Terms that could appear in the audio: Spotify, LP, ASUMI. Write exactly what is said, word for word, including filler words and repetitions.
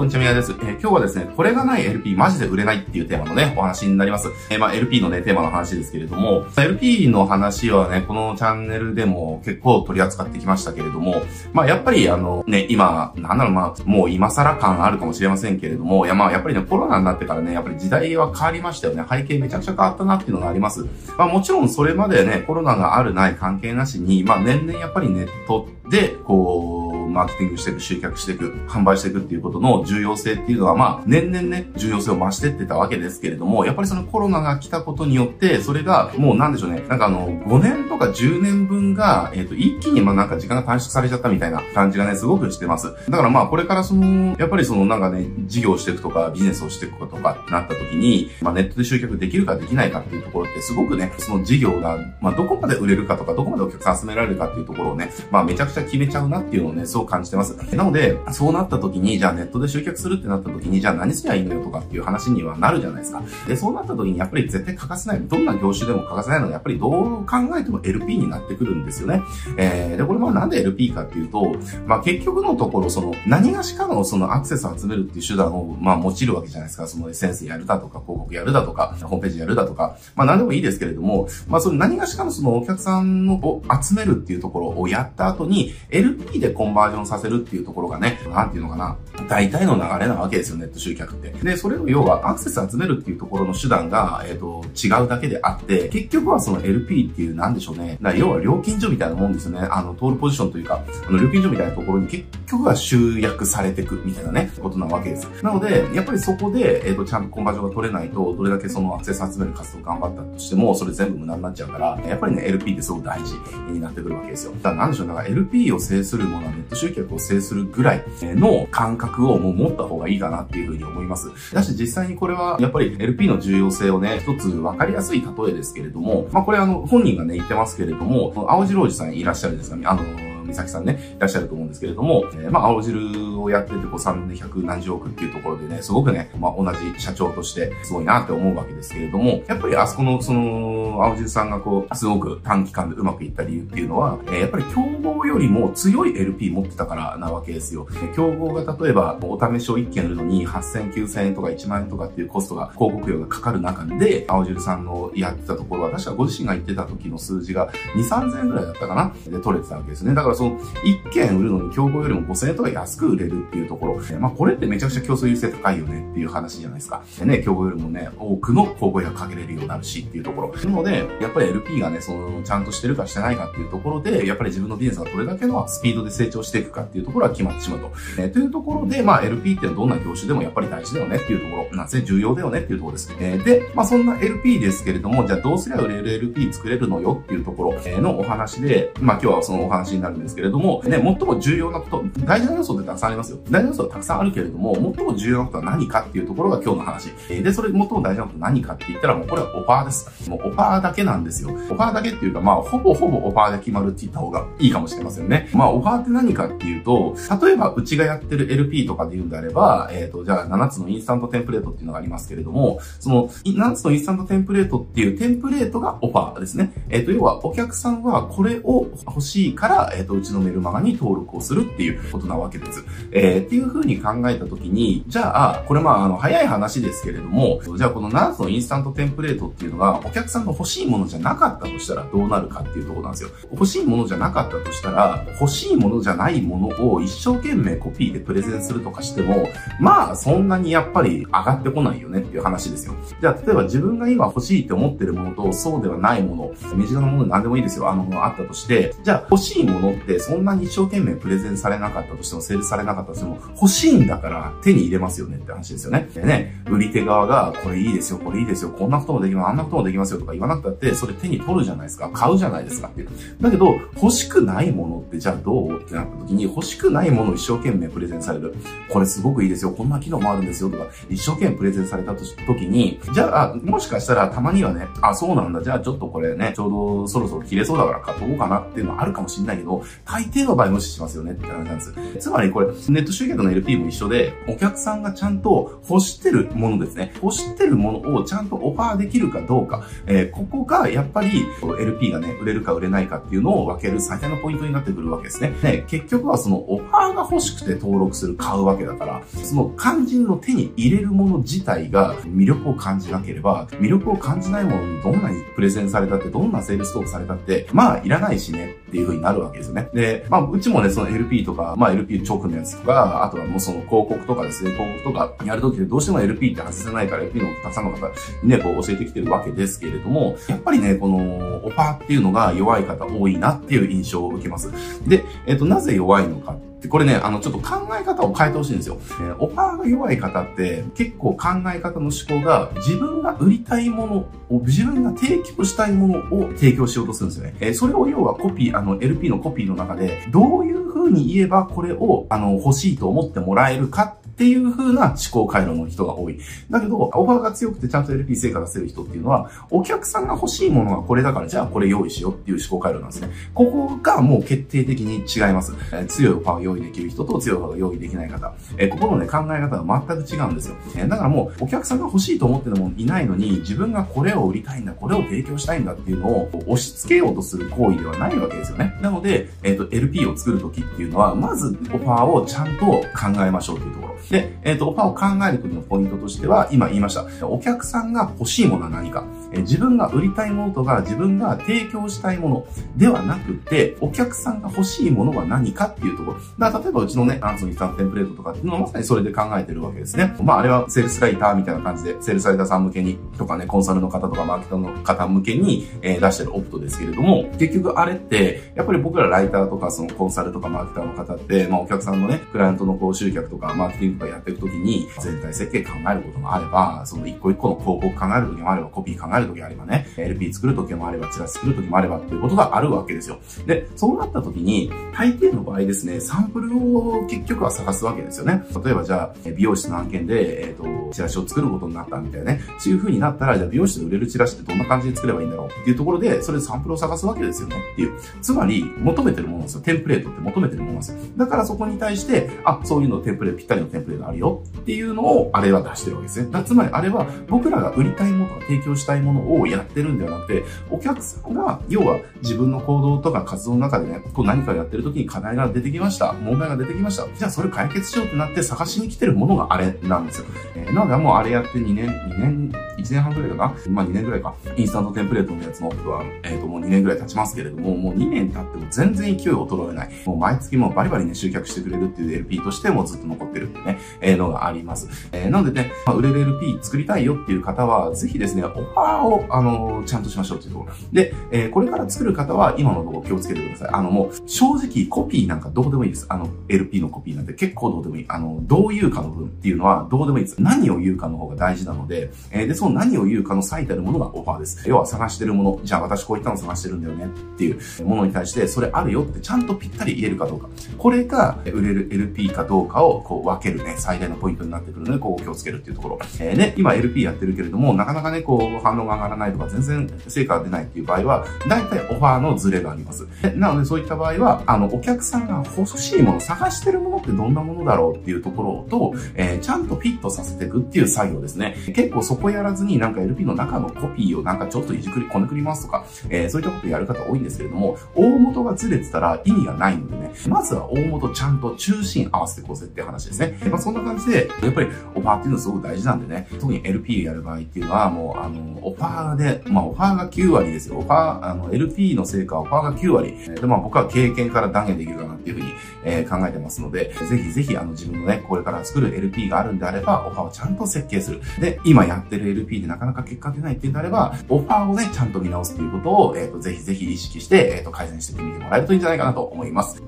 こんにちは、みなです。えー、今日はですね、これがない エルピー マジで売れないっていうテーマのね、お話になります。えー、まあ エルピー のね、テーマの話ですけれども、エルピー の話はね、このチャンネルでも結構取り扱ってきましたけれども、まあやっぱりあの、ね、今、なんだろう、まあ、もう今更感あるかもしれませんけれども、いやまあやっぱりね、コロナになってからね、やっぱり時代は変わりましたよね。背景めちゃくちゃ変わったなっていうのがあります。まあもちろんそれまでね、コロナがあるない関係なしに、まあ年々やっぱりネットで、こう、マーケティングしていく、集客していく、販売していくっていうことの重要性っていうのは、まあ、年々ね、重要性を増してってたわけですけれども、やっぱりそのコロナが来たことによって、それが、もうなんでしょうね、なんかあの、ごねんとかじゅうねんぶんが、えっと、一気にまあなんか時間が短縮されちゃったみたいな感じがね、すごくしてます。だからまあ、これからその、やっぱりそのなんかね、事業をしていくとか、ビジネスをしていくとかってなった時に、まあ、ネットで集客できるかできないかっていうところって、すごくね、その事業が、まあ、どこまで売れるかとか、どこまでお客さん集められるかっていうところをね、まあ、めちゃくちゃ決めちゃうなっていうのをね、そう感じてます。なので、そうなった時に、じゃあネットで集客するってなった時に、じゃあ何すりゃいいのよとかっていう話にはなるじゃないですか。で、そうなった時にやっぱり絶対欠かせない、どんな業種でも欠かせないのが、やっぱりどう考えても エルピー になってくるんですよね。えー、で、これはなんで エルピー かっていうと、まあ結局のところ、その何がしかのそのアクセスを集めるっていう手段を、まあ用いるわけじゃないですか。そのエッセンスやるだとか、広告やるだとか、ホームページやるだとか、まあ何でもいいですけれども、まあその何がしかのそのお客さんを集めるっていうところをやった後に、エルピー でコンバーバージョンさせるっていうところがね、なんていうのかな、大体の流れなわけですよ、ネット集客って。で、それを要はアクセス集めるっていうところの手段が、えっと、違うだけであって、結局はその エルピー っていう、なんでしょうね、だから要は料金所みたいなもんですよね、あの、登録ポジションというか、あの、料金所みたいなところに結局は集約されていくみたいなね、ことなわけです。なので、やっぱりそこで、えっと、ちゃんとコンバージョンが取れないと、どれだけそのアクセス集める活動を頑張ったとしても、それ全部無駄になっちゃうから、やっぱりね、エルピー ってすごく大事になってくるわけですよ。だからなんでしょう、だから エルピー を制するものはね、集客を制するぐらいの感覚をもう持った方がいいかなっていうふうに思います。だし実際にこれはやっぱり エルピー の重要性をね、一つ分かりやすい例えですけれども、まあこれあの本人がね言ってますけれども、青汁おじさんいらっしゃるんですかね、あの、美咲さんね、いらっしゃると思うんですけれども、えー、まあ、青汁をやってて、こう、さんぜんひゃくなんじゅうおくっていうところでね、すごくね、まあ、同じ社長として、すごいなって思うわけですけれども、やっぱりあそこの、その、青汁さんがこう、すごく短期間でうまくいった理由っていうのは、えー、やっぱり競合よりも強い エルピー 持ってたからなわけですよ。競合が例えば、お試しをいっけん売るのに、はっせん、きゅうせんえんとかいちまんえんとかっていうコストが、広告料がかかる中で、青汁さんのやってたところは、確かご自身が言ってた時の数字が、に、さんぜんえんぐらいだったかなで、取れてたわけですね。だからそのいっけん売るのに競合よりもごせんえんとか安く売れるっていうところ。まあこれってめちゃくちゃ競争優勢高いよねっていう話じゃないですか。でね、競合よりもね、多くの競合がかけれるようになるしっていうところ。なので、やっぱり エルピー がね、その、ちゃんとしてるかしてないかっていうところで、やっぱり自分のビジネスがどれだけのスピードで成長していくかっていうところは決まってしまうと。えー、というところで、まあ エルピー ってどんな業種でもやっぱり大事だよねっていうところ。なんせ重要だよねっていうところです。えー、で、まあそんな エルピー ですけれども、じゃあどうすれば売れる エルピー 作れるのよっていうところのお話で、まあ今日はそのお話になるんです。ですけれども、ね、最も重要なこと、大事な要素ってたくさんありますよ。大事な要素はたくさんあるけれども、最も重要なことは何かっていうところが今日の話。で、それ最も大事なこと何かって言ったらもうこれはオファーです。もうオファーだけなんですよ。オファーだけっていうか、まあ、ほぼほぼオファーで決まるって言った方がいいかもしれませんね。まあ、オファーって何かっていうと、例えばうちがやってる エルピー とかで言うんであれば、えっと、じゃあななつのインスタントテンプレートっていうのがありますけれども、そのななつのインスタントテンプレートっていうテンプレートがオファーですね。えっと、要はお客さんはこれを欲しいから、えっと、うちのメルマガに登録をするっていうことなわけです。えー、っていう風に考えたときに、じゃあ、これまあ、あの、早い話ですけれども、じゃあこのななつのインスタントテンプレートっていうのが、お客さんの欲しいものじゃなかったとしたらどうなるかっていうところなんですよ。欲しいものじゃなかったとしたら、欲しいものじゃないものを一生懸命コピーでプレゼンするとかしても、まあ、そんなにやっぱり上がってこないよねっていう話ですよ。じゃあ、例えば自分が今欲しいって思ってるものと、そうではないもの、身近なもの何でもいいですよ。あの、あったとして、じゃあ、欲しいもので、そんなに一生懸命プレゼンされなかったとしても、セールされなかったとしても、欲しいんだから手に入れますよねって話ですよね。でね、売り手側が、これいいですよ、これいいですよ、こんなこともできます、あんなこともできますよとか言わなくたって、それ手に取るじゃないですか、買うじゃないですかっていう。だけど、欲しくないものってじゃあどうってなった時に、欲しくないものを一生懸命プレゼンされる。これすごくいいですよ、こんな機能もあるんですよとか、一生懸命プレゼンされた時に、じゃあ、もしかしたらたまにはね、あ、そうなんだ、じゃあちょっとこれね、ちょうどそろそろ切れそうだから買っとこうかなっていうのはあるかもしれないけど、大抵の場合無視しますよねって話なんです。つまりこれ、ネット集客の エルピー も一緒で、お客さんがちゃんと欲してるものですね。欲してるものをちゃんとオファーできるかどうか。えー、ここがやっぱり エルピー がね、売れるか売れないかっていうのを分ける最大のポイントになってくるわけですね。ね、結局はそのオファーが欲しくて登録する、買うわけだから、その肝心の手に入れるもの自体が魅力を感じなければ、魅力を感じないものにどんなにプレゼンされたって、どんなセールストークされたって、まあいらないしねっていう風になるわけですよね。で、まあうちもね、その エルピー とか、まあ エルピー 直のやつとか、あとはもうその広告とかですね、広告とかやるときでどうしても エルピー って外せないから エルピー のたくさんの方にね、こう教えてきてるわけですけれども、やっぱりね、このオファーっていうのが弱い方多いなっていう印象を受けます。で、えっと、なぜ弱いのか。で、これね、あの、ちょっと考え方を変えてほしいんですよ。えー、オファーが弱い方って、結構考え方の思考が、自分が売りたいものを、自分が提供したいものを提供しようとするんですよね。えー、それを要はコピー、あの、エルピー のコピーの中で、どういう風に言えばこれを、あの、欲しいと思ってもらえるかっていう風な思考回路の人が多い。だけど、オファーが強くてちゃんと エルピー 成果出せる人っていうのは、お客さんが欲しいものがこれだから、じゃあこれ用意しようっていう思考回路なんですね。ここがもう決定的に違います。えー、強いオファーを用意できる人と強いオファーが用意できない方。えー、ここのね、考え方は全く違うんですよ。えー、だからもう、お客さんが欲しいと思ってるものいないのに、自分がこれを売りたいんだ、これを提供したいんだっていうのを押し付けようとする行為ではないわけですよね。なので、えっと、エルピー を作るときっていうのは、まずオファーをちゃんと考えましょうというところ。で、えっと、オファーを考える時のポイントとしては、今言いました。お客さんが欲しいものは何か。自分が売りたいものとか、自分が提供したいものではなくて、お客さんが欲しいものは何かっていうところ。だから例えばうちのね、アンソニーさんテンプレートとかっていうのはまさにそれで考えてるわけですね。まああれはセールスライターみたいな感じで、セールスライターさん向けにとかね、コンサルの方とかマーケターの方向けに出してるオプトですけれども、結局あれって、やっぱり僕らライターとかそのコンサルとかマーケターの方って、まあお客さんのね、クライアントのこう集客とかマーケティングやっていくときに、全体設計考えることもあれば、その一個一個の広告考えるときもあれば、コピー考えるときもあればね、エルピー 作るときもあれば、チラシ作るときもあればっていうことがあるわけですよ。で、そうなったときに、大抵の場合ですね、サンプルを結局は探すわけですよね。例えばじゃあ、美容室の案件で、えっと、チラシを作ることになったみたいなね、そういう風になったら、じゃあ美容室で売れるチラシってどんな感じで作ればいいんだろうっていうところで、それでサンプルを探すわけですよねっていう。つまり、求めてるものですよ。テンプレートって求めてるものですよ。だからそこに対して、あ、そういうのテンプレートぴったりのテンプレートテンプレがあるよっていうのをあれは出してるわけですね。だつまりあれは僕らが売りたいものとか提供したいものをやってるんではなくて、お客さんが要は自分の行動とか活動の中でね、こう何かやってる時に課題が出てきました。問題が出てきました。じゃあそれ解決しようってなって探しに来てるものがあれなんですよ。えー、なのでもうあれやって2年、2年、いちねんはんくらいかな。まあにねんくらいか。インスタントテンプレートのやつのオフは、えっ、ー、ともうにねんくらい経ちますけれども、もうにねん経っても全然勢いを衰えない。もう毎月もうバリバリね、集客してくれるっていう エルピー としてもずっと残ってる。ね、えー、のがあります。えー、なのでね、まあ、売れる エルピー 作りたいよっていう方は、ぜひですね、オファーを、あのー、ちゃんとしましょうっていうところ。で、えー、これから作る方は、今のところ気をつけてください。あの、もう、正直、コピーなんかどうでもいいです。あの、エルピー のコピーなんて結構どうでもいい。あの、どういうかの部分っていうのはどうでもいいです。何を言うかの方が大事なので、えー、で、その何を言うかの最たるものがオファーです。要は探してるもの、じゃあ私こういったの探してるんだよねっていうものに対して、それあるよってちゃんとぴったり言えるかどうか。これが、売れる エルピー かどうかを、こう、分けるね、最大のポイントになってくるので、こう気をつけるっていうところ。えー、ね、今 エルピー やってるけれども、なかなかね、こう、反応が上がらないとか、全然成果が出ないっていう場合は、大体オファーのズレがあります。なので、そういった場合は、あの、お客さんが欲しいもの、探してるものってどんなものだろうっていうところと、えー、ちゃんとフィットさせていくっていう作業ですね。結構そこやらずに、なんか エルピー の中のコピーをなんかちょっといじくり、こねくりますとか、えー、そういったことやる方多いんですけれども、大元がずれてたら意味がないのでね、まずは大元ちゃんと中心合わせてこうぜって話ですね。まあそんな感じで、やっぱりオファーっていうのはすごく大事なんでね、特に エルピー やる場合っていうのは、もうあの、オファーで、まあオファーがきゅうわりですよ。オファー、あの、エルピー の成果はオファーがきゅうわり。で、まあ僕は経験から断言できるかなっていうふうに、えー、考えてますので、ぜひぜひあの自分のね、これから作る エルピー があるんであれば、オファーをちゃんと設計する。で、今やってる エルピー でなかなか結果出ないっていうんであれば、オファーをね、ちゃんと見直すっていうことを、えっと、ぜひぜひ意識して、えっと、改善してみてもらえるといいんじゃないかなと思います。